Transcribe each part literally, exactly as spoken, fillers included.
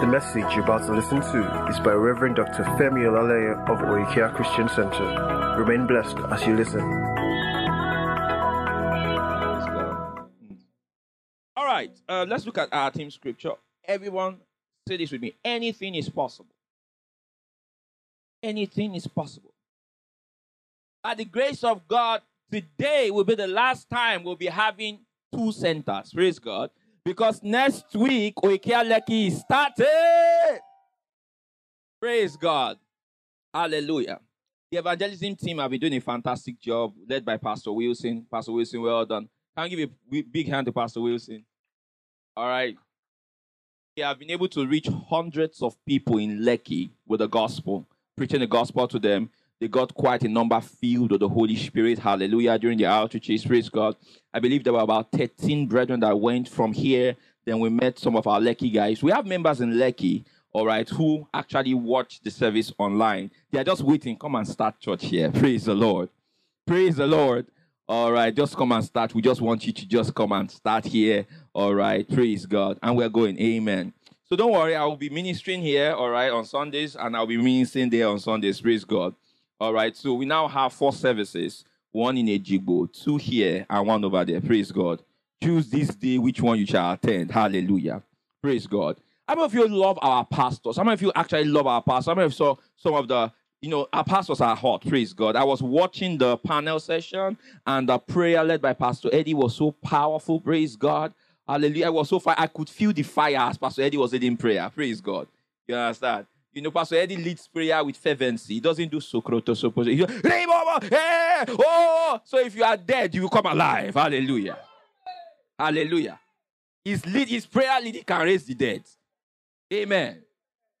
The message you're about to listen to is by Reverend Doctor Femi Olale of Oikia Christian Centre. Remain blessed as you listen. All right, uh, let's look at our theme scripture. Everyone, say this with me. Anything is possible. Anything is possible. By the grace of God, today will be the last time we'll be having two centers. Praise God. Because next week, Oikia Lekki is started. Praise God. Hallelujah. The evangelism team have been doing a fantastic job, led by Pastor Wilson. Pastor Wilson, well done. Can you give a big hand to Pastor Wilson? All right. They have been able to reach hundreds of people in Lekki with the gospel, preaching the gospel to them. They got quite a number filled with the Holy Spirit. Hallelujah. During the outreaches, praise God. I believe there were about thirteen brethren that went from here. Then we met some of our Lekki guys. We have members in Lekki, all right, who actually watch the service online. They are just waiting. Come and start church here. Praise the Lord. Praise the Lord. All right, just come and start. We just want you to just come and start here. All right, praise God. And we're going. Amen. So don't worry. I will be ministering here, all right, on Sundays. And I'll be ministering there on Sundays. Praise God. All right, so we now have four services, one in Ejigbo, two here, and one over there. Praise God. Choose this day which one you shall attend. Hallelujah. Praise God. How many of you love our pastors? How many of you actually love our pastors? How many of you saw some of the, you know, our pastors are hot. Praise God. I was watching the panel session, and the prayer led by Pastor Eddie was so powerful. Praise God. Hallelujah. I was so fire. I could feel the fire as Pastor Eddie was leading prayer. Praise God. You understand? You know, Pastor Eddie leads prayer with fervency. He doesn't do socroto, suppose. He goes, hey, hey, oh! So if you are dead, you will come alive. Hallelujah. Hallelujah. His, lead, his prayer leading can raise the dead. Amen.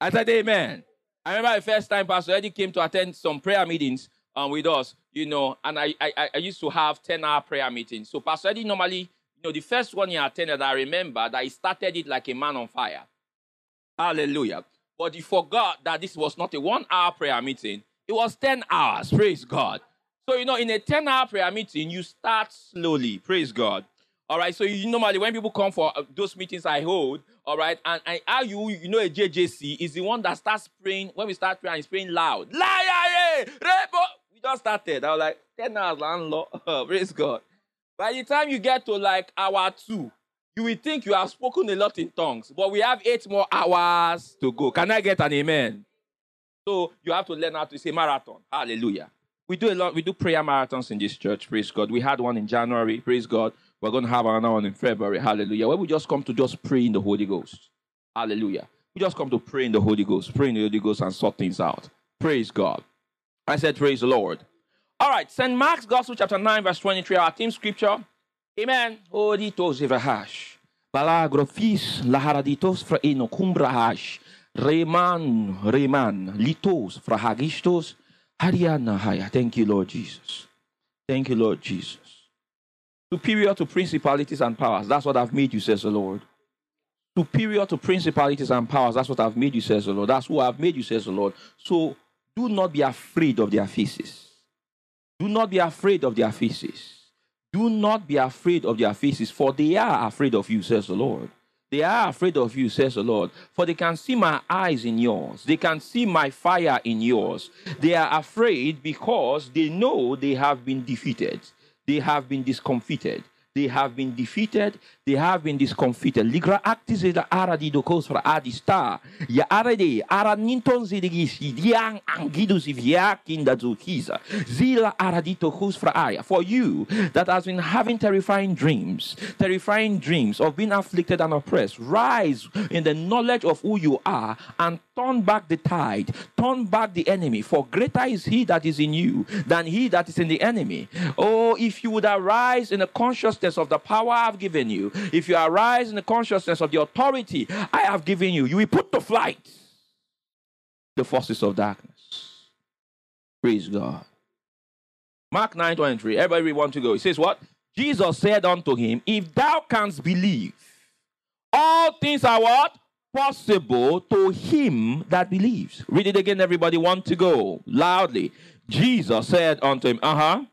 I said amen. I remember the first time Pastor Eddie came to attend some prayer meetings um, with us, you know, and I, I, I used to have ten-hour prayer meetings. So Pastor Eddie normally, you know, the first one he attended, I remember that he started it like a man on fire. Hallelujah. But he forgot that this was not a one-hour prayer meeting. It was ten hours. Praise God. So, you know, in a ten-hour prayer meeting, you start slowly. Praise God. All right. So, you normally, when people come for those meetings I hold, all right, and, and how you, you know, a J J C is the one that starts praying. When we start praying, he's praying loud. We just started. I was like, ten hours, landlord. Praise God. By the time you get to, like, hour two, you will think you have spoken a lot in tongues, but we have eight more hours to go. Can I get an amen? So you have to learn how to say marathon. Hallelujah. We do a lot. We do prayer marathons in this church. Praise God. We had one in January. Praise God. We're going to have another one in February. Hallelujah. Where we just come to just pray in the Holy Ghost. Hallelujah. We just come to pray in the Holy Ghost. Pray in the Holy Ghost and sort things out. Praise God. I said, praise the Lord. All right. Saint Mark's Gospel, chapter nine, verse twenty-three. Our theme scripture. Amen. Oditos everahash. Balagrofis laharaditos fra enocumbrahash. Reman, reman, litos fra hagistos. Hariana haya. Thank you, Lord Jesus. Thank you, Lord Jesus. Superior to principalities and powers. That's what I've made you, says the Lord. Superior to principalities and powers. That's what I've made you, says the Lord. That's who I've made you, says the Lord. So do not be afraid of their faces. Do not be afraid of their faces. Do not be afraid of their faces, for they are afraid of you, says the Lord. They are afraid of you, says the Lord, for they can see my eyes in yours. They can see my fire in yours. They are afraid because they know they have been defeated. They have been discomfited. They have been defeated. They have been discomfited. Ligra actis is the aradidokos for adista. Ya arade aranintons idigis idiang angidus iviakin dazukiza. Zila araditokos for aya. For you that has been having terrifying dreams, terrifying dreams of being afflicted and oppressed, rise in the knowledge of who you are and turn back the tide, turn back the enemy. For greater is he that is in you than he that is in the enemy. Oh, if you would arise in a consciousness of the power I have given you, if you arise in the consciousness of the authority I have given you, you will put to flight the forces of darkness. Praise God. Mark nine twenty-three. Everybody want to go. It says what? Jesus said unto him, if thou canst believe, all things are what? Possible to him that believes. Read it again, everybody want to go. Loudly. Jesus said unto him, uh-huh.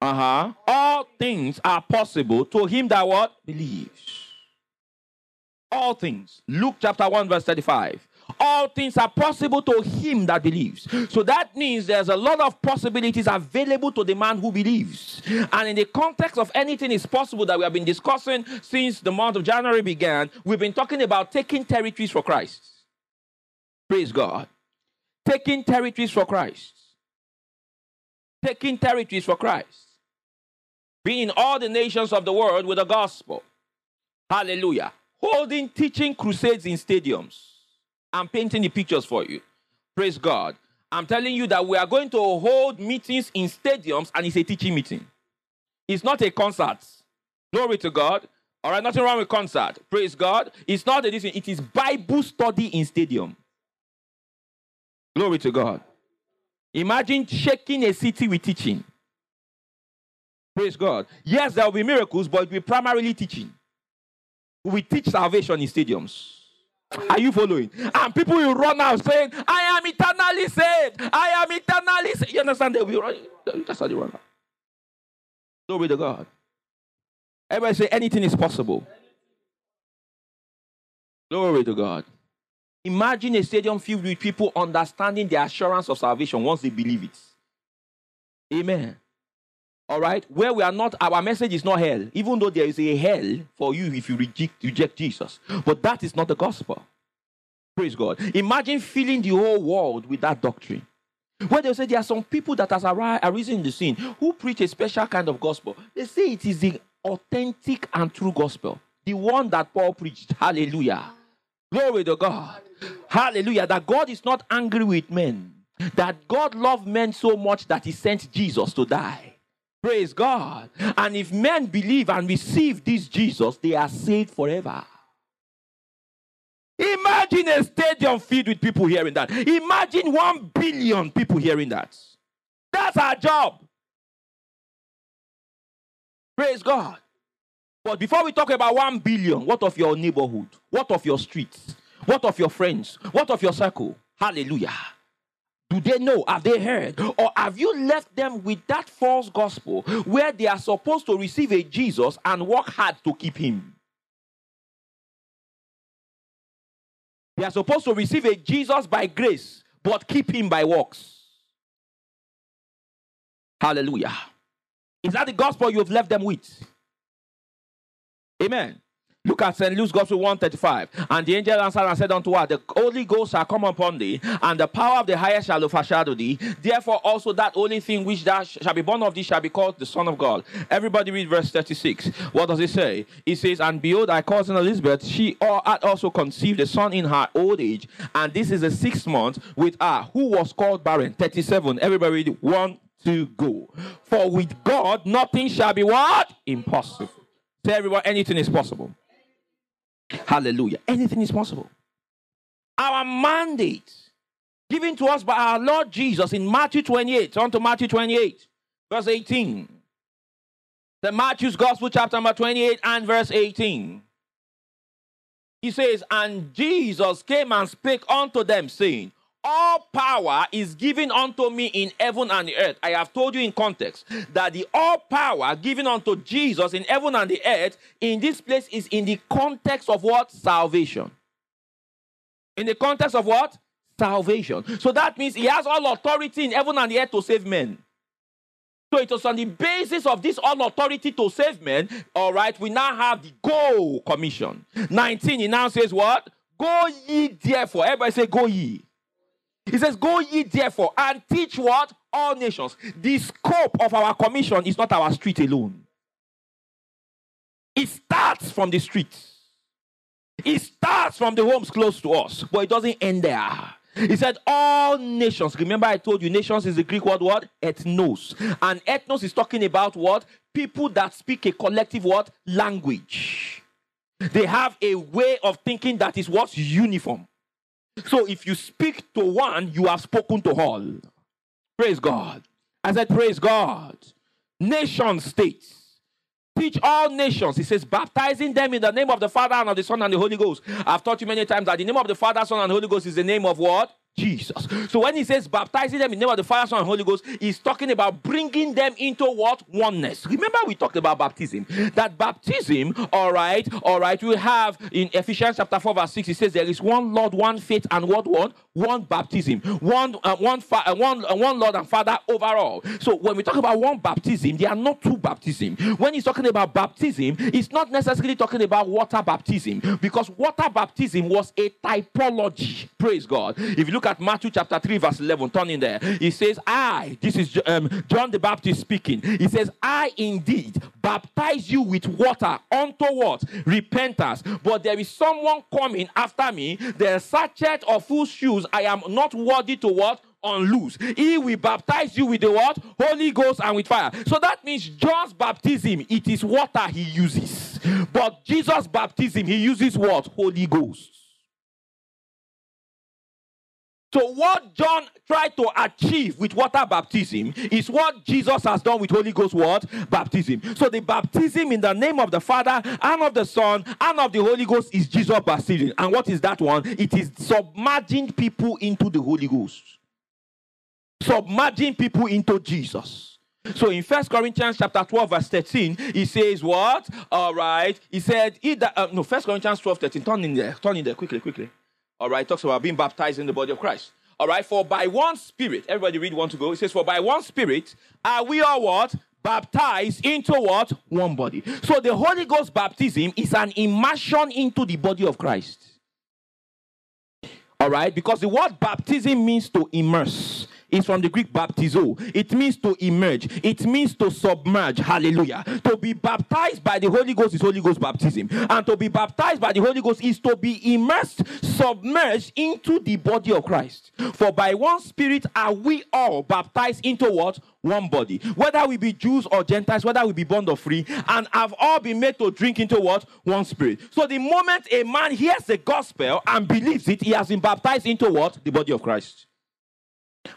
Uh-huh. All things are possible to him that what? Believes. All things. Luke chapter one verse thirty-five. All things are possible to him that believes. So that means there's a lot of possibilities available to the man who believes. And in the context of anything is possible that we have been discussing since the month of January began, we've been talking about taking territories for Christ. Praise God. Taking territories for Christ. Taking territories for Christ. Being in all the nations of the world with the gospel. Hallelujah. Holding teaching crusades in stadiums. I'm painting the pictures for you. Praise God. I'm telling you that we are going to hold meetings in stadiums, and it's a teaching meeting. It's not a concert. Glory to God. All right, nothing wrong with concert. Praise God. It's not a teaching. It is Bible study in stadium. Glory to God. Imagine shaking a city with teaching. Praise God. Yes, there will be miracles, but it will be primarily teaching. We teach salvation in stadiums. Are you following? And people will run out saying, I am eternally saved. I am eternally saved. You understand? They will run. That's how they run out. Glory to God. Everybody say, anything is possible. Glory to God. Imagine a stadium filled with people understanding the assurance of salvation once they believe it. Amen. All right? Where we are not, our message is not hell, even though there is a hell for you if you reject, reject Jesus. But that is not the gospel. Praise God. Imagine filling the whole world with that doctrine. Where they say there are some people that has arisen in the scene who preach a special kind of gospel. They say it is the authentic and true gospel. The one that Paul preached. Hallelujah. Glory to God. Hallelujah. Hallelujah. That God is not angry with men. That God loved men so much that he sent Jesus to die. Praise God. And if men believe and receive this Jesus, they are saved forever. Imagine a stadium filled with people hearing that. Imagine one billion people hearing that. That's our job. Praise God. But before we talk about one billion, what of your neighborhood? What of your streets? What of your friends? What of your circle? Hallelujah. Do they know? Have they heard? Or have you left them with that false gospel where they are supposed to receive a Jesus and work hard to keep him? They are supposed to receive a Jesus by grace, but keep him by works. Hallelujah. Is that the gospel you've left them with? Amen. Look at Saint Luke's Gospel one thirty-five. And the angel answered and said unto her, the Holy Ghost shall come upon thee, and the power of the highest shall overshadow thee. Therefore also that holy thing which thou shall be born of thee shall be called the Son of God. Everybody read verse thirty-six. What does it say? It says, and behold, thy cousin Elizabeth, she had also conceived a son in her old age, and this is the sixth month with her, who was called barren. thirty-seven. Everybody read one, two, go. For with God nothing shall be what? Impossible. Tell everyone, anything is possible. Hallelujah. Anything is possible. Our mandate given to us by our Lord Jesus in Matthew twenty-eight. Turn to Matthew twenty-eight, verse eighteen. The Matthew's Gospel, chapter number twenty-eight and verse eighteen. He says, and Jesus came and spake unto them, saying, all power is given unto me in heaven and the earth. I have told you in context that the all power given unto Jesus in heaven and the earth in this place is in the context of what? Salvation. In the context of what? Salvation. So that means he has all authority in heaven and the earth to save men. So it was on the basis of this all authority to save men, all right, we now have the Go Commission. nineteen, he now says what? Go ye therefore. Everybody say go ye. He says, go ye therefore and teach what? All nations. The scope of our commission is not our street alone. It starts from the streets. It starts from the homes close to us, but it doesn't end there. He said, all nations. Remember I told you, nations is the Greek word, what? Ethnos. And ethnos is talking about what? People that speak a collective what? Language. They have a way of thinking that is what's uniform. So if you speak to one, you have spoken to all. Praise God. I said, praise God. Nation states. Teach all nations. He says, baptizing them in the name of the Father and of the Son and the Holy Ghost. I've taught you many times that the name of the Father, Son, and Holy Ghost is the name of what? Jesus. So when he says baptizing them in the name of the Father, Son, and Holy Ghost, he's talking about bringing them into what? Oneness. Remember we talked about baptism. That baptism, all right, all right, we have in Ephesians chapter four, verse six, it says there is one Lord, one faith, and what one? One baptism. One, uh, one, uh, one, uh, one Lord and Father overall. So when we talk about one baptism, there are not two baptisms. When he's talking about baptism, he's not necessarily talking about water baptism, because water baptism was a typology. Praise God. If you look at Matthew chapter three, verse eleven, turn in there. He says, I, this is um, John the Baptist speaking. He says, I indeed baptize you with water unto what? Repentance. But there is someone coming after me, the sachet of whose shoes I am not worthy to what? Unloose. He will baptize you with the what? Holy Ghost and with fire. So that means John's baptism, it is water he uses. But Jesus' baptism, he uses what? Holy Ghost. So what John tried to achieve with water baptism is what Jesus has done with Holy Ghost what? Baptism. So the baptism in the name of the Father and of the Son and of the Holy Ghost is Jesus' baptism. And what is that one? It is submerging people into the Holy Ghost. Submerging people into Jesus. So in First Corinthians chapter twelve, verse thirteen, he says what? All right. He said, he that, uh, no, First Corinthians twelve, thirteen. Turn in there. Turn in there quickly, quickly. All right, talks about being baptized in the body of Christ. All right, for by one spirit, everybody read one to go. It says, for by one spirit are we all what? Baptized into what? One body. So the Holy Ghost baptism is an immersion into the body of Christ. All right, because the word baptism means to immerse. It's from the Greek baptizo. It means to emerge. It means to submerge. Hallelujah. To be baptized by the Holy Ghost is Holy Ghost baptism. And to be baptized by the Holy Ghost is to be immersed, submerged into the body of Christ. For by one spirit are we all baptized into what? One body. Whether we be Jews or Gentiles, whether we be bond or free, and have all been made to drink into what? One spirit. So the moment a man hears the gospel and believes it, he has been baptized into what? The body of Christ.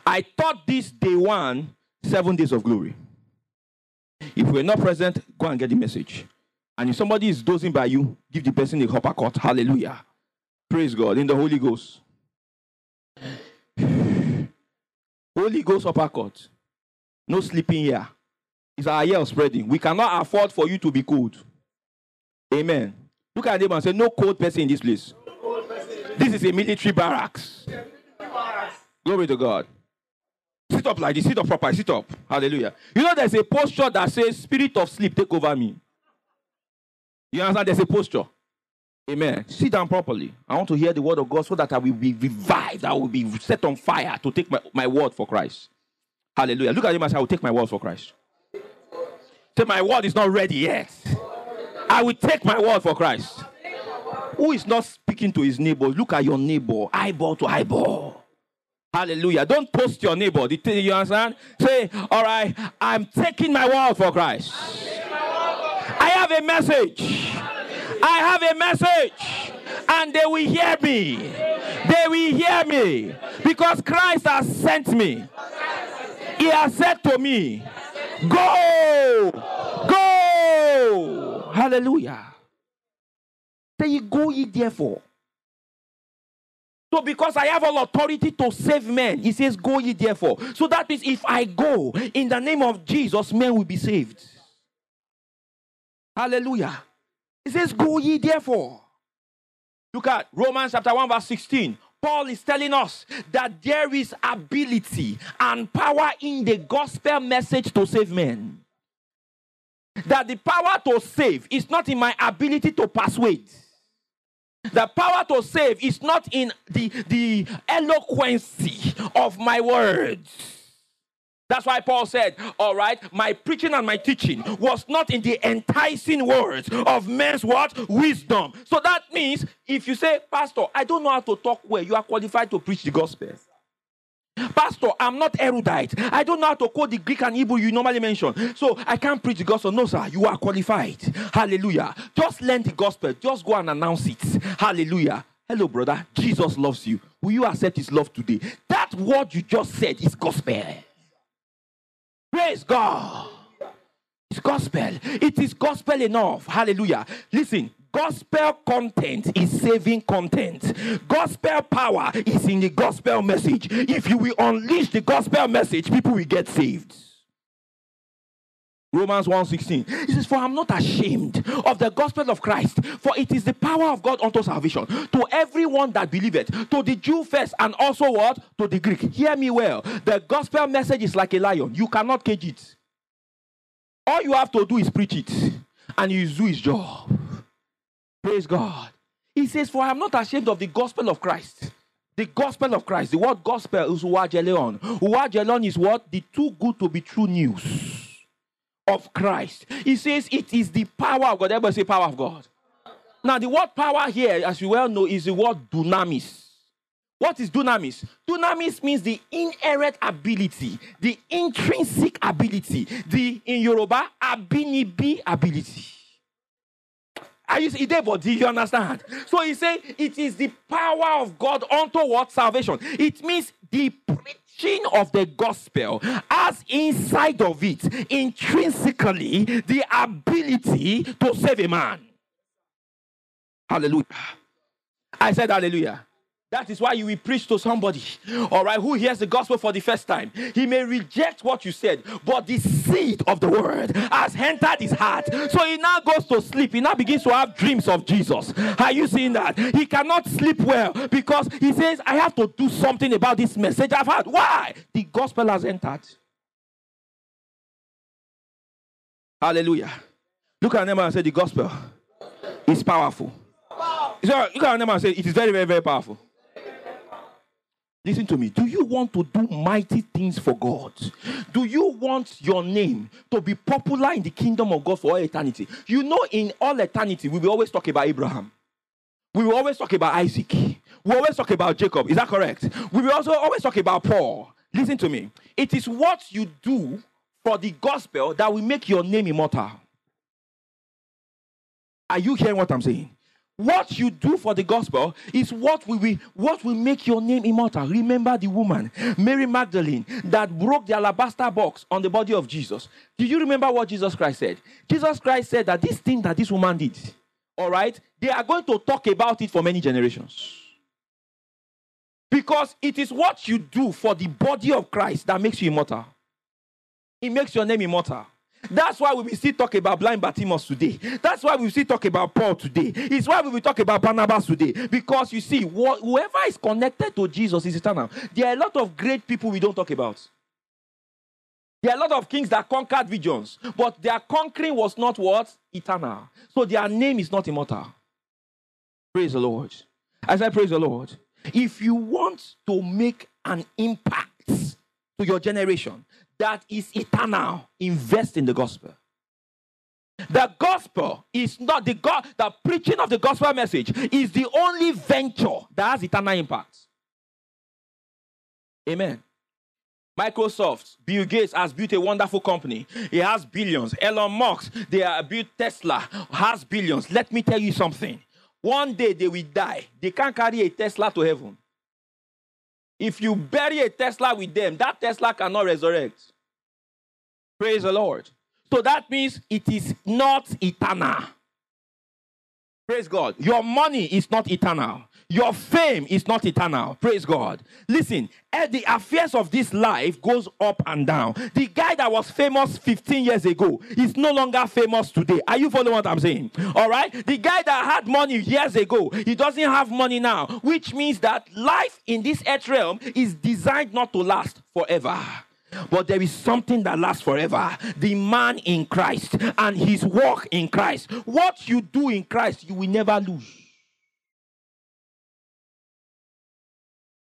I taught this day one, seven days of glory. If we're not present, go and get the message. And if somebody is dozing by you, give the person a uppercut. Hallelujah. Praise God in the Holy Ghost. Holy Ghost uppercut. No sleeping here. It's our year of spreading. We cannot afford for you to be cold. Amen. Look at them and say, no cold person in this place. No cold person in this place. This is a military barracks. Yeah. Glory to God. Sit up like this. Sit up properly. Sit up. Hallelujah. You know there's a posture that says, spirit of sleep, take over me. You understand? There's a posture. Amen. Sit down properly. I want to hear the word of God so that I will be revived. I will be set on fire to take my, my word for Christ. Hallelujah. Look at him and say, I will take my word for Christ. Say, my word is not ready yet. I will take my word for Christ. Who is not speaking to his neighbor? Look at your neighbor, eyeball to eyeball. Hallelujah. Don't post your neighbor. You understand? Say, all right, I'm taking my word for Christ. I have a message. I have a message. And they will hear me. They will hear me. Because Christ has sent me. He has said to me, go. Go. Hallelujah. Say, ye go ye therefore. So because I have all authority to save men, he says, go ye therefore. So that means if I go in the name of Jesus, men will be saved. Hallelujah. He says, go ye therefore. Look at Romans chapter one, verse sixteen. Paul is telling us that there is ability and power in the gospel message to save men. That the power to save is not in my ability to persuade. The power to save is not in the, the eloquence of my words. That's why Paul said, all right, my preaching and my teaching was not in the enticing words of men's what? Wisdom. So that means if you say, Pastor, I don't know how to talk well, you are qualified to preach the gospel. Pastor, I'm not erudite. I don't know how to quote the Greek and Hebrew you normally mention. So I can't preach the gospel. No, sir, you are qualified. Hallelujah. Just learn the gospel. Just go and announce it. Hallelujah. Hello, brother. Jesus loves you. Will you accept his love today? That word you just said is gospel. Praise God. It's gospel. It is gospel enough. Hallelujah. Listen, Gospel content is saving content. Gospel power is in the gospel message. If you will unleash the gospel message, people will get saved. Romans one sixteen. It says, for I'm not ashamed of the gospel of Christ, for it is the power of God unto salvation, to everyone that believeth, to the Jew first, and also what? To the Greek. Hear me well. The gospel message is like a lion. You cannot cage it. All you have to do is preach it, and you do his job. Praise God. He says, for I am not ashamed of the gospel of Christ. The gospel of Christ. The word gospel is Uwageleon. Uwageleon is what? The too good to be true news of Christ. He says it is the power of God. Everybody say power of God. Now the word power here, as you well know, is the word dunamis. What is dunamis? Dunamis means the inherent ability, the intrinsic ability, the, in Yoruba, abinibi ability. Are you able? Do you understand? So he said it is the power of God unto what? Salvation. It means the preaching of the gospel has inside of it intrinsically the ability to save a man. Hallelujah. I said hallelujah. That is why you will preach to somebody, all right, who hears the gospel for the first time. He may reject what you said, but the seed of the word has entered his heart. So he now goes to sleep. He now begins to have dreams of Jesus. Are you seeing that? He cannot sleep well because he says, I have to do something about this message I've had. Why? The gospel has entered. Hallelujah. Look at them and say, the gospel is powerful. So look at them and say, it is very, very, very powerful. Listen to me. Do you want to do mighty things for God? Do you want your name to be popular in the kingdom of God for all eternity? You know, in all eternity, we will always talk about Abraham. We will always talk about Isaac. We will always talk about Jacob. Is that correct? We will also always talk about Paul. Listen to me. It is what you do for the gospel that will make your name immortal. Are you hearing what I'm saying? What you do for the gospel is what will, be, what will make your name immortal. Remember the woman, Mary Magdalene, that broke the alabaster box on the body of Jesus. Do you remember what Jesus Christ said? Jesus Christ said that this thing that this woman did, all right, they are going to talk about it for many generations. Because it is what you do for the body of Christ that makes you immortal. It makes your name immortal. That's why we will still talk about blind Bartimaeus today. That's why we will still talk about Paul today. It's why we will talk about Barnabas today. Because you see, wh whoever is connected to Jesus is eternal. There are a lot of great people we don't talk about. There are a lot of kings that conquered regions, but their conquering was not what? Eternal. So their name is not immortal. Praise the Lord. As I praise the Lord, if you want to make an impact to your generation, that is eternal, invest in the gospel. The gospel is not the God, the preaching of the gospel message is the only venture that has eternal impact. Amen. Microsoft, Bill Gates has built a wonderful company. He has billions. Elon Musk, they have built Tesla, has billions. Let me tell you something. One day they will die. They can't carry a Tesla to heaven. If you bury a Tesla with them, that Tesla cannot resurrect. Praise the Lord. So that means it is not eternal. Praise God. Your money is not eternal. Your fame is not eternal. Praise God. Listen, the affairs of this life goes up and down. The guy that was famous fifteen years ago is no longer famous today. Are you following what I'm saying? All right? The guy that had money years ago, he doesn't have money now, which means that life in this earth realm is designed not to last forever. But there is something that lasts forever. The man in Christ and his work in Christ. What you do in Christ, you will never lose.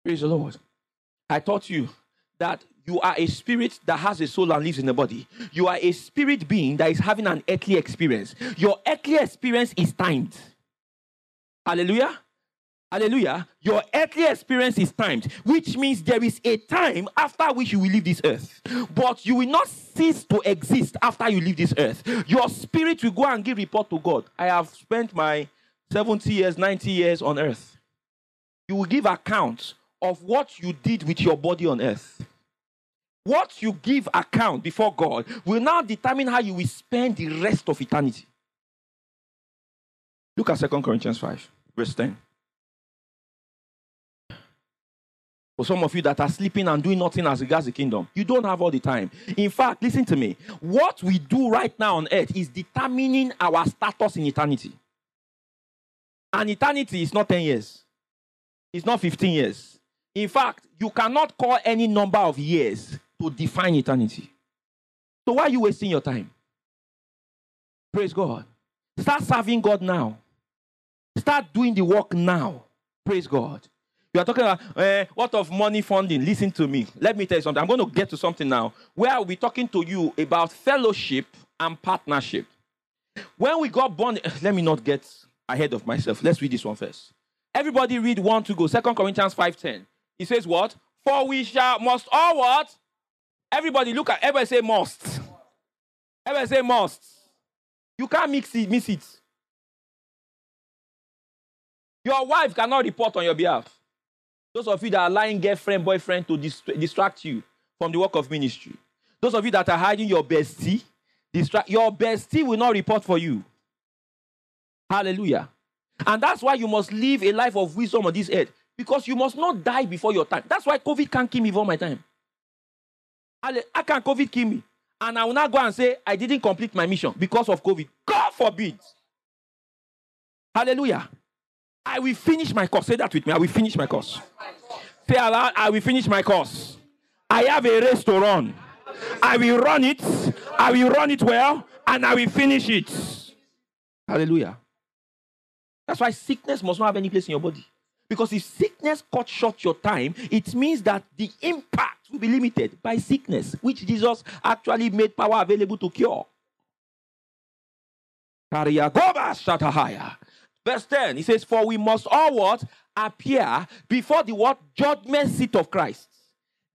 Praise the Lord. I taught you that you are a spirit that has a soul and lives in the body. You are a spirit being that is having an earthly experience. Your earthly experience is timed. Hallelujah. Hallelujah. Your earthly experience is timed, which means there is a time after which you will leave this earth. But you will not cease to exist after you leave this earth. Your spirit will go and give report to God. I have spent my seventy years, ninety years on earth. You will give accounts of what you did with your body on earth. What you give account before God will now determine how you will spend the rest of eternity. Look at Second Corinthians five, verse ten. For some of you that are sleeping and doing nothing as regards the kingdom, you don't have all the time. In fact, listen to me. What we do right now on earth is determining our status in eternity. And eternity is not ten years. It's not fifteen years. In fact, you cannot call any number of years to define eternity. So why are you wasting your time? Praise God. Start serving God now. Start doing the work now. Praise God. You are talking about uh, what of money funding. Listen to me. Let me tell you something. I'm going to get to something now where I'll be talking to you about fellowship and partnership. When we got born, let me not get ahead of myself. Let's read this one first. Everybody read one to go. Second Corinthians five ten. It says what? For we shall must all what? Everybody look at, everybody say must. Everybody say must. You can't mix it, miss it. Your wife cannot report on your behalf. Those of you that are lying girlfriend, boyfriend to dist distract you from the work of ministry. Those of you that are hiding your bestie, distract, your bestie will not report for you. Hallelujah. And that's why you must live a life of wisdom on this earth, because you must not die before your time. That's why COVID can't kill me before my time. How can COVID kill me? And I will not go and say, I didn't complete my mission because of COVID. God forbid. Hallelujah. I will finish my course. Say that with me. I will finish my course. Say aloud, I will finish my course. I have a race to run. I will run it. I will run it well. And I will finish it. Hallelujah. That's why sickness must not have any place in your body. Because if sickness cuts short your time, it means that the impact will be limited by sickness, which Jesus actually made power available to cure. Verse ten, he says, for we must all what? Appear before the what? Judgment seat of Christ,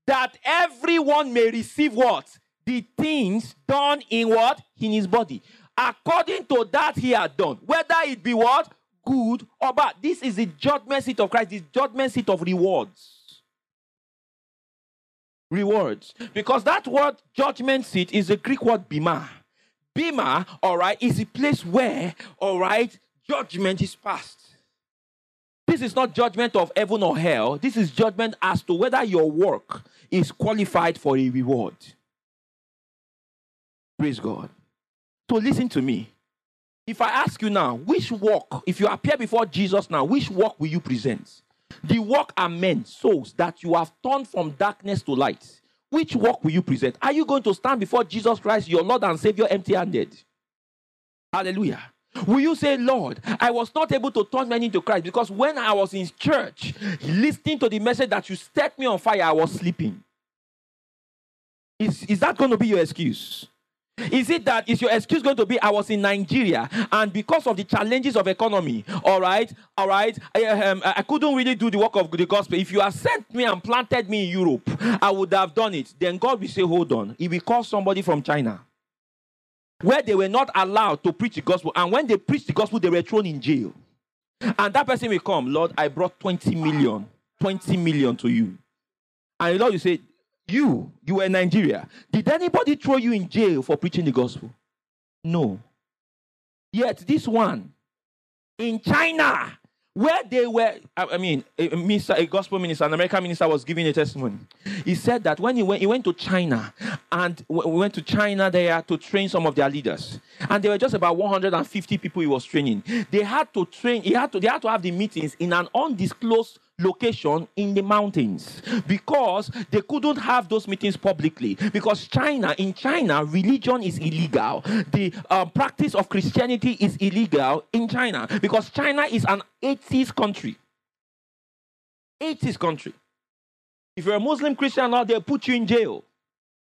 that everyone may receive what? The things done in what? In his body. According to that he had done, whether it be what? Good or bad. This is the judgment seat of Christ, this judgment seat of rewards. Rewards. Because that word judgment seat is the Greek word bema. Bema, all right, is a place where, all right, judgment is passed. This is not judgment of heaven or hell. This is judgment as to whether your work is qualified for a reward. Praise God. So listen to me. If I ask you now, which work, if you appear before Jesus now, which work will you present? The work are men, souls that you have turned from darkness to light. Which work will you present? Are you going to stand before Jesus Christ, your Lord and Savior, empty-handed? Hallelujah. Will you say, Lord, I was not able to turn many into Christ because when I was in church, listening to the message that you set me on fire, I was sleeping. Is, is that going to be your excuse? Is it that, is your excuse going to be, I was in Nigeria, and because of the challenges of economy, all right, all right, I, um, I couldn't really do the work of the gospel. If you had sent me and planted me in Europe, I would have done it. Then God will say, hold on. He will call somebody from China, where they were not allowed to preach the gospel. And when they preached the gospel, they were thrown in jail. And that person will come, Lord, I brought twenty million, twenty million to you. And the Lord will say, You, you were in Nigeria. Did anybody throw you in jail for preaching the gospel? No. Yet this one, in China, where they were, I mean, a, minister, a gospel minister, an American minister was giving a testimony. He said that when he went, he went to China, and we went to China there to train some of their leaders. And there were just about one hundred fifty people he was training. They had to train, he had to, they had to have the meetings in an undisclosed location in the mountains, because they couldn't have those meetings publicly, because China, in China, religion is illegal. The uh, practice of Christianity is illegal in China, because China is an atheist country. Atheist country. If you're a Muslim Christian now, they'll put you in jail.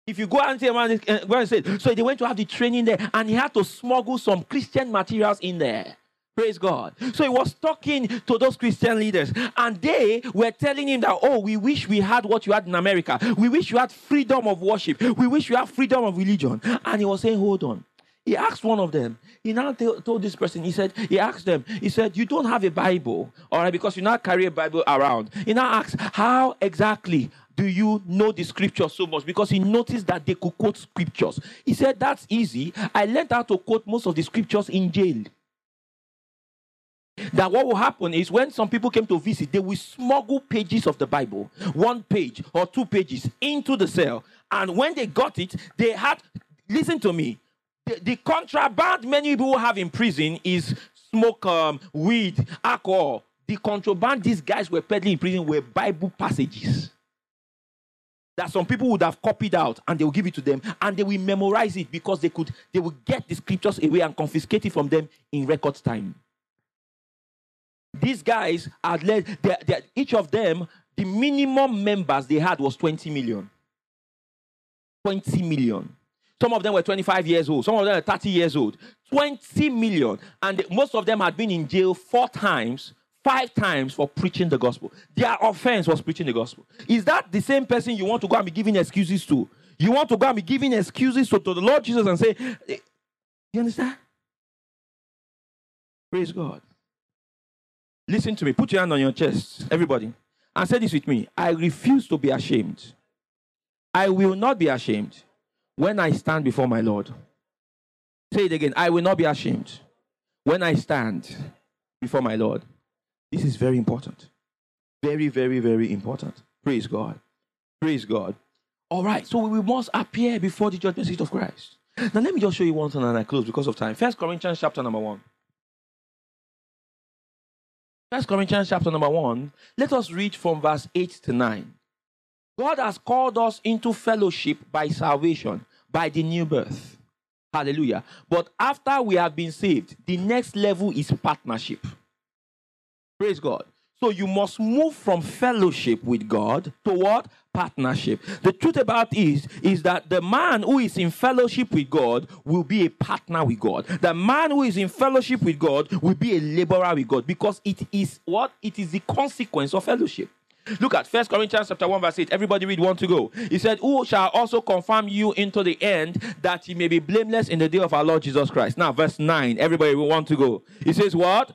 If you go and say, uh, where is it? So they went to have the training there, and he had to smuggle some Christian materials in there. Praise God. So he was talking to those Christian leaders, and they were telling him that, oh, we wish we had what you had in America. We wish you had freedom of worship. We wish you had freedom of religion. And he was saying, hold on. He asked one of them. He now told this person, he said, he asked them, he said, you don't have a Bible, all right, because you now carry a Bible around. He now asked, how exactly do you know the scripture so much? Because he noticed that they could quote scriptures. He said, that's easy. I learned how to quote most of the scriptures in jail. that what will happen is when some people came to visit, they will smuggle pages of the Bible, one page or two pages, into the cell. And when they got it, they had, listen to me, the, the contraband many people have in prison is smoke, um, weed, alcohol. The contraband these guys were peddling in prison were Bible passages that some people would have copied out, and they will give it to them, and they will memorize it because they could, they will get the scriptures away and confiscate it from them in record time. These guys are led, they're, they're, each of them, the minimum members they had was twenty million. twenty million. Some of them were twenty-five years old. Some of them were thirty years old. twenty million. And most of them had been in jail four times, five times for preaching the gospel. Their offense was preaching the gospel. Is that the same person you want to go and be giving excuses to? You want to go and be giving excuses to, to the Lord Jesus and say, you understand? Praise God. Listen to me. Put your hand on your chest, everybody, and say this with me. I refuse to be ashamed. I will not be ashamed when I stand before my Lord. Say it again. I will not be ashamed when I stand before my Lord. This is very important. Very, very, very important. Praise God. Praise God. All right. So we must appear before the judgment seat of Christ. Now, let me just show you one thing and I close because of time. First Corinthians chapter number one. First Corinthians chapter number one, let us read from verse eight to nine. God has called us into fellowship by salvation, by the new birth. Hallelujah. But after we have been saved, the next level is partnership. Praise God. So you must move from fellowship with God toward partnership. The truth about is is that the man who is in fellowship with God will be a partner with God. The man who is in fellowship with God will be a laborer with God, because it is what? It is the consequence of fellowship. Look at First Corinthians chapter one verse eight. Everybody read one to go. He said, who shall also confirm you into the end, that ye may be blameless in the day of our Lord Jesus Christ. Now verse nine. Everybody read one to go. He says what?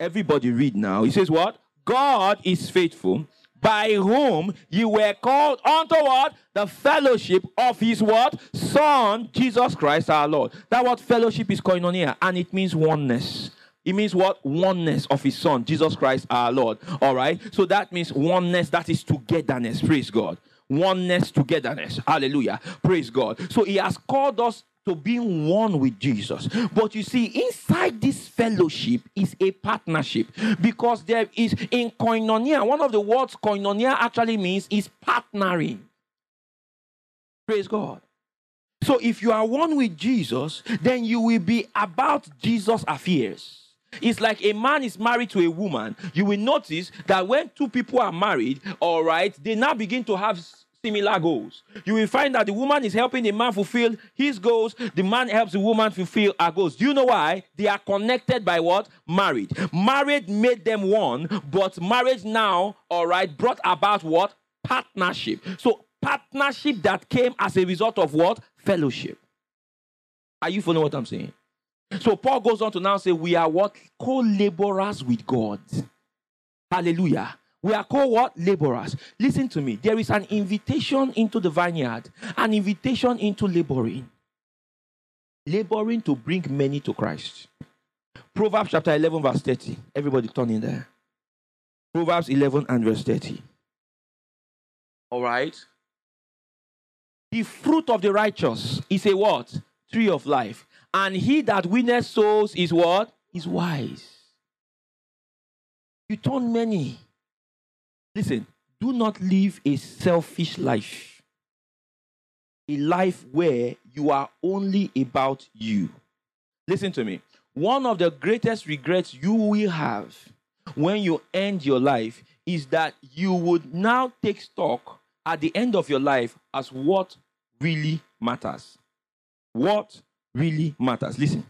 Everybody read now. He says what? God is faithful, by whom you were called unto what? The fellowship of his what? Son, Jesus Christ our Lord. That what fellowship is koinonia, and it means oneness. It means what? Oneness of his Son, Jesus Christ our Lord. All right? So that means oneness, that is togetherness. Praise God. Oneness, togetherness. Hallelujah. Praise God. So he has called us to being one with Jesus. But you see, inside this fellowship is a partnership, because there is in koinonia, one of the words koinonia actually means is partnering. Praise God. So if you are one with Jesus, then you will be about Jesus' affairs. It's like a man is married to a woman. You will notice that when two people are married, all right, they now begin to have similar goals. You will find that the woman is helping the man fulfill his goals. The man helps the woman fulfill her goals. Do you know why? They are connected by what? Marriage. Marriage made them one, but marriage now, all right, brought about what? Partnership. So partnership that came as a result of what? Fellowship. Are you following what I'm saying? So Paul goes on to now say we are what? Co-laborers with God. Hallelujah. We are called what? Laborers. Listen to me. There is an invitation into the vineyard, an invitation into laboring. Laboring to bring many to Christ. Proverbs chapter eleven verse thirty. Everybody turn in there. Proverbs eleven and verse thirty. All right. The fruit of the righteous is a what? Tree of life. And he that winneth souls is what? Is wise. You turn many. Listen, do not live a selfish life. A life where you are only about you. Listen to me. One of the greatest regrets you will have when you end your life is that you would now take stock at the end of your life as what really matters. What really matters. Listen.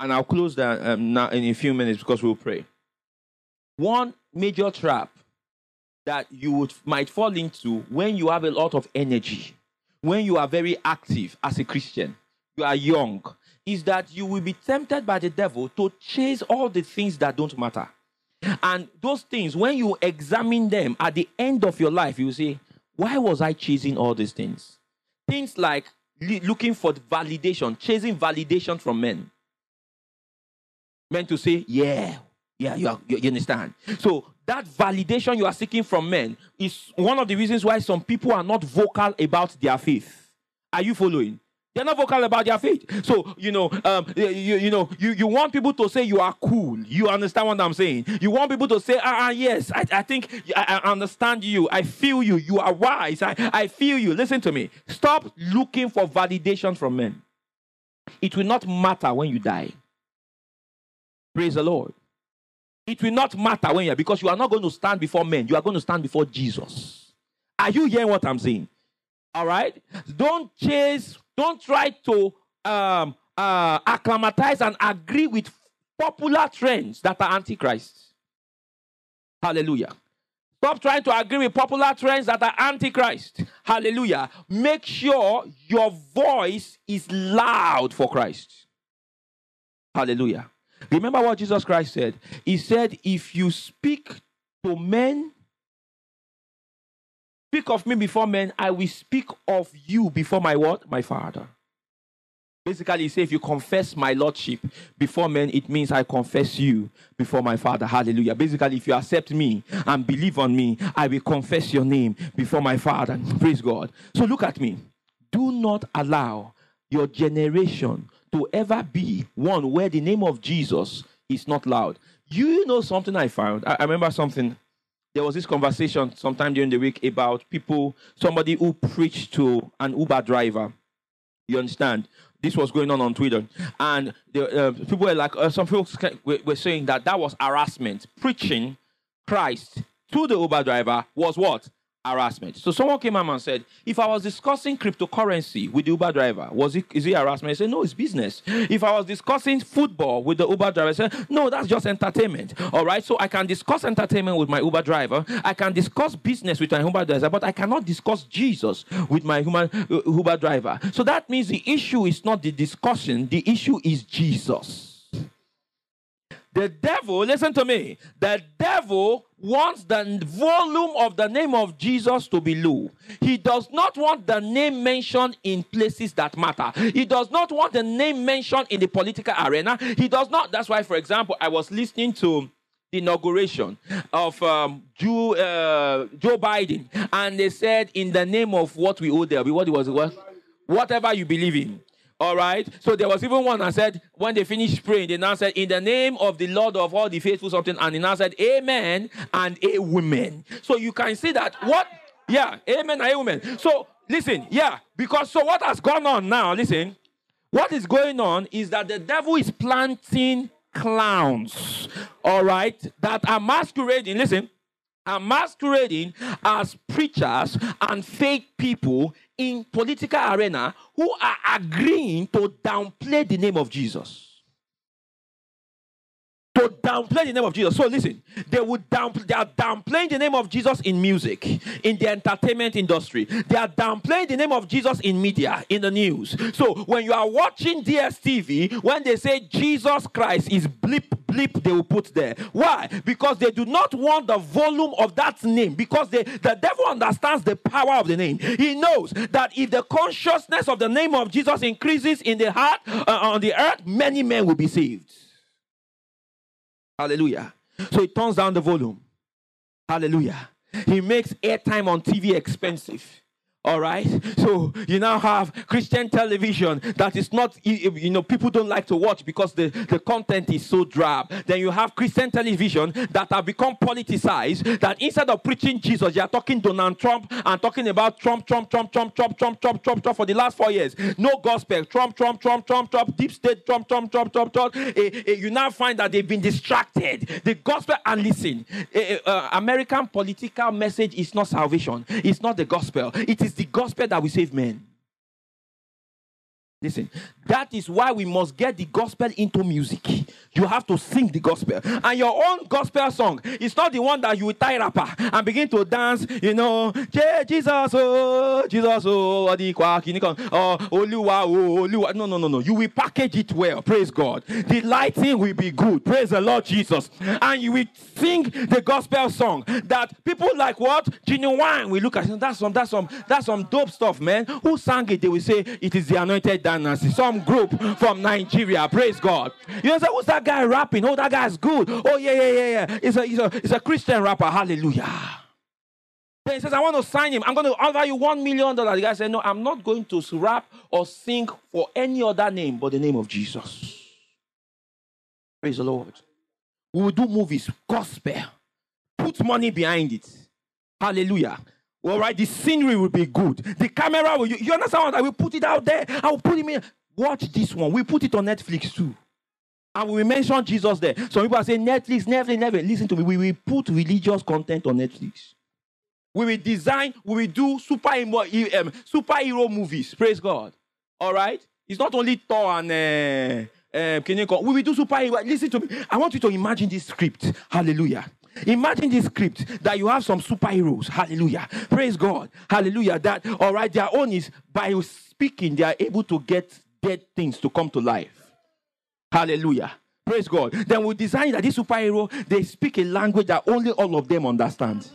And I'll close that um, now in a few minutes because we'll pray. One major trap that you would, might fall into when you have a lot of energy, when you are very active as a Christian, you are young, is that you will be tempted by the devil to chase all the things that don't matter. And those things, when you examine them at the end of your life, you say, why was I chasing all these things? Things like looking for validation, chasing validation from men. men to say, yeah, yeah, you, are, you, you understand. So that validation you are seeking from men is one of the reasons why some people are not vocal about their faith. Are you following? They're not vocal about their faith. So, you know, um, you, you know, you, you want people to say you are cool. You understand what I'm saying? You want people to say, ah, ah yes, I, I think I, I understand you. I feel you. You are wise. I, I feel you. Listen to me. Stop looking for validation from men. It will not matter when you die. Praise the Lord. It will not matter when you are, because you are not going to stand before men. You are going to stand before Jesus. Are you hearing what I'm saying? All right? Don't chase... Don't try to um, uh, acclimatize and agree with popular trends that are antichrist. Hallelujah. Stop trying to agree with popular trends that are antichrist. Hallelujah. Make sure your voice is loud for Christ. Hallelujah. Remember what Jesus Christ said. He said, if you speak to men, speak of me before men, I will speak of you before my what? My Father. Basically, he says, if you confess my lordship before men, it means I confess you before my Father. Hallelujah. Basically, if you accept me and believe on me, I will confess your name before my Father. Praise God. So look at me. Do not allow your generation to ever be one where the name of Jesus is not loud. You know something I found? I, I remember something. There was this conversation sometime during the week about people, somebody who preached to an Uber driver. You understand? This was going on on Twitter. And the, uh, people were like, uh, some folks were saying that that was harassment. Preaching Christ to the Uber driver was what? Harassment. So someone came up and said, if I was discussing cryptocurrency with the Uber driver, was it, is it harassment? I said, no, it's business. If I was discussing football with the Uber driver, I said, no, that's just entertainment. All right, so I can discuss entertainment with my Uber driver. I can discuss business with my Uber driver, but I cannot discuss Jesus with my human, uh, Uber driver. So that means the issue is not the discussion. The issue is Jesus. The devil, listen to me, the devil wants the volume of the name of Jesus to be low. He does not want the name mentioned in places that matter. He does not want the name mentioned in the political arena. He does not. That's why, for example, I was listening to the inauguration of um, Joe, uh, Joe Biden, and they said, in the name of what we owe, there be what it was, what, whatever you believe in. All right. So there was even one that said, when they finished praying, they now said, in the name of the Lord of all the faithful something. And they now said, amen and amen. So you can see that what? Yeah. Amen and amen. So listen. Yeah. Because so what has gone on now? Listen. What is going on is that the devil is planting clowns. All right. That are masquerading. Listen. Are masquerading as preachers and fake people in political arena who are agreeing to downplay the name of Jesus. To downplay the name of Jesus. So listen, they would downplay, they are downplaying the name of Jesus in music, in the entertainment industry. They are downplaying the name of Jesus in media, in the news. So when you are watching D S T V, when they say Jesus Christ is blip, blip, they will put there. Why? Because they do not want the volume of that name, because they, the devil understands the power of the name. He knows that if the consciousness of the name of Jesus increases in the heart, uh, on the earth, many men will be saved. Hallelujah. So he turns down the volume. Hallelujah. He makes airtime on T V expensive. All right. So you now have Christian television that is not, you know, people don't like to watch because the, the content is so drab. Then you have Christian television that have become politicized, that instead of preaching Jesus, they are talking Donald Trump and talking about Trump, Trump, Trump, Trump, Trump, Trump, Trump, Trump, Trump for the last four years. No gospel. Trump, Trump, Trump, Trump, Trump, deep state, Trump, Trump, Trump, Trump, Trump. You now find that they've been distracted. The gospel, and listen, American political message is not salvation. It's not the gospel. It is the gospel that will save men. Listen, that is why we must get the gospel into music. You have to sing the gospel. And your own gospel song is not the one that you will tie rapper and begin to dance, you know, Jesus, oh, Jesus, oh, oh, Oluwa, oh, Oluwa. No, no, no, no. You will package it well. Praise God. The lighting will be good. Praise the Lord Jesus. And you will sing the gospel song that people like what? Genuine will look at. That's some, that's some, that's some dope stuff, man. Who sang it? They will say, it is the anointed Danasi, some group from Nigeria. Praise God. You know, say, who's that guy rapping? Oh, that guy's good. Oh, yeah, yeah, yeah, yeah. It's a, it's a, it's a Christian rapper. Hallelujah. Then he says, I want to sign him. I'm going to offer you one million dollars. The guy said, no, I'm not going to rap or sing for any other name but the name of Jesus. Praise the Lord. We will do movies, gospel. Put money behind it. Hallelujah. All right, the scenery will be good. The camera will, you, you understand what? I will put it out there. I will put it in. Watch this one. We put it on Netflix too. And we mention Jesus there. Some people are saying, Netflix, Netflix, Netflix. Listen to me. We will put religious content on Netflix. We will design, we will do super, um, superhero movies. Praise God. All right? It's not only Thor and uh, uh, Keneko. We will do superhero. Listen to me. I want you to imagine this script. Hallelujah. Imagine this script that you have some superheroes. Hallelujah. Praise God. Hallelujah. That, all right, their own is by speaking, they are able to get dead things to come to life. Hallelujah. Praise God. Then we design that this superhero, they speak a language that only all of them understand.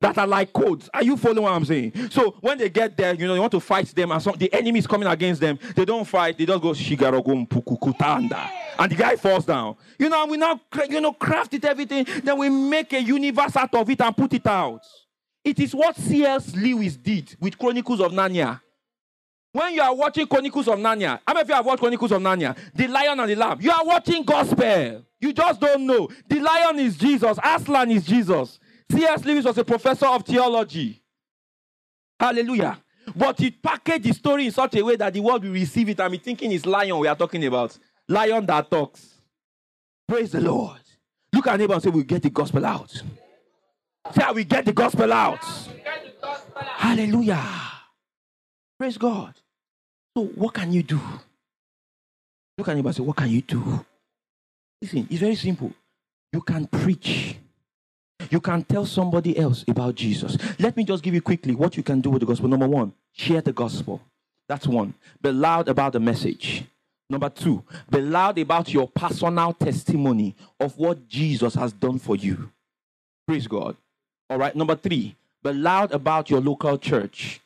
That are like codes. Are you following what I'm saying? So when they get there, you know, they want to fight them, and some, the enemy is coming against them. They don't fight. They just go shigarogum pukukutanda, and the guy falls down. You know, and we now, you know, craft it everything. Then we make a universe out of it and put it out. It is what C S Lewis did with Chronicles of Narnia. When you are watching Chronicles of Narnia, how many of you have watched Chronicles of Narnia? The Lion and the Lamb. You are watching gospel. You just don't know. The Lion is Jesus. Aslan is Jesus. C S Lewis was a professor of theology. Hallelujah. But he packaged the story in such a way that the world will receive it. I mean, thinking it's lion we are talking about. Lion that talks. Praise the Lord. Look at neighbor and say, we'll get the gospel out. Say, we get the gospel out. Hallelujah. Praise God. So what can you do? Look at neighbor and say, what can you do? Listen, it's very simple. You can preach. You can tell somebody else about Jesus. Let me just give you quickly what you can do with the gospel. Number one, share the gospel. That's one. Be loud about the message. Number two, be loud about your personal testimony of what Jesus has done for you. Praise God. All right. Number three, be loud about your local church.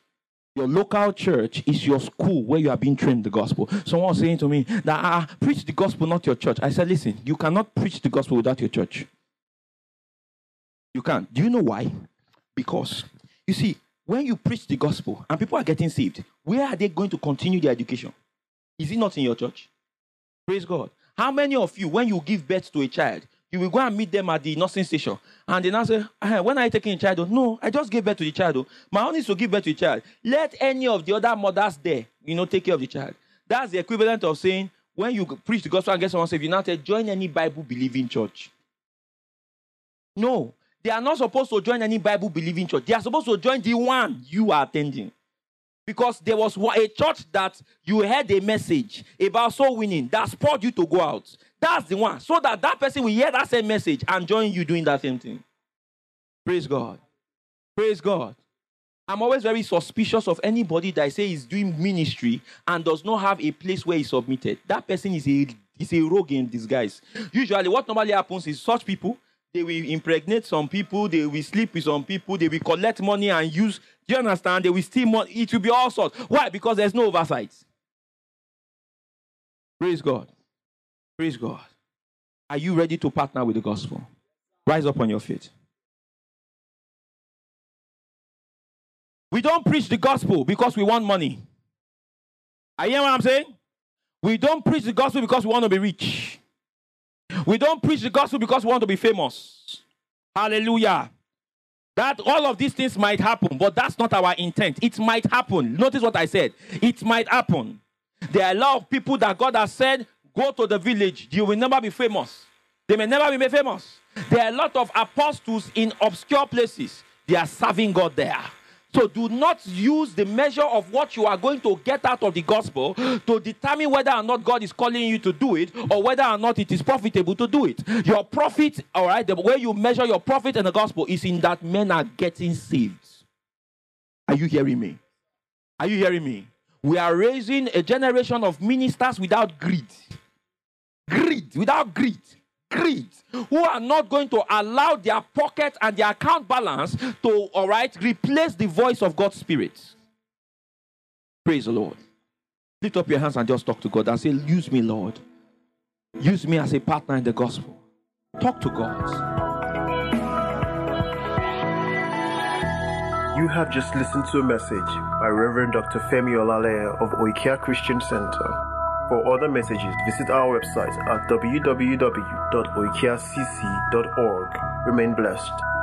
Your local church is your school where you are being trained the gospel. Someone was saying to me that I preach the gospel, not your church. I said, listen, you cannot preach the gospel without your church. You can't. Do you know why? Because, you see, when you preach the gospel and people are getting saved, where are they going to continue their education? Is it not in your church? Praise God. How many of you, when you give birth to a child, you will go and meet them at the nursing station, and they now say, hey, when are you taking a child? Oh, no, I just gave birth to the child. Oh. My own is to give birth to the child. Let any of the other mothers there, you know, take care of the child. That's the equivalent of saying, when you preach the gospel and get someone saved, you now say, join any Bible-believing church. No. They are not supposed to join any Bible-believing church. They are supposed to join the one you are attending. Because there was a church that you heard a message about soul winning that spurred you to go out. That's the one. So that that person will hear that same message and join you doing that same thing. Praise God. Praise God. I'm always very suspicious of anybody that I say is doing ministry and does not have a place where he's submitted. That person is a, is a rogue in disguise. Usually what normally happens is such people, they will impregnate some people, they will sleep with some people, they will collect money and use, do you understand? They will steal money. It will be all sorts. Why? Because there's no oversight. Praise God. Praise God. Are you ready to partner with the gospel? Rise up on your feet. We don't preach the gospel because we want money. Are you hearing what I'm saying? We don't preach the gospel because we want to be rich. We don't preach the gospel because we want to be famous. Hallelujah. That all of these things might happen, but that's not our intent. It might happen. Notice what I said. It might happen. There are a lot of people that God has said, go to the village. You will never be famous. They may never be made famous. There are a lot of apostles in obscure places. They are serving God there. So do not use the measure of what you are going to get out of the gospel to determine whether or not God is calling you to do it or whether or not it is profitable to do it. Your profit, all right, the way you measure your profit in the gospel is in that men are getting saved. Are you hearing me? Are you hearing me? We are raising a generation of ministers without greed. Greed, without greed. Greed, who are not going to allow their pocket and their account balance to, all right, replace the voice of God's Spirit. Praise the Lord. Lift up your hands and just talk to God and say, use me, Lord. Use me as a partner in the gospel. Talk to God. You have just listened to a message by Reverend Doctor Femi Olale of Oikia Christian Centre. For other messages, visit our website at w w w dot oikia c c dot org. Remain blessed.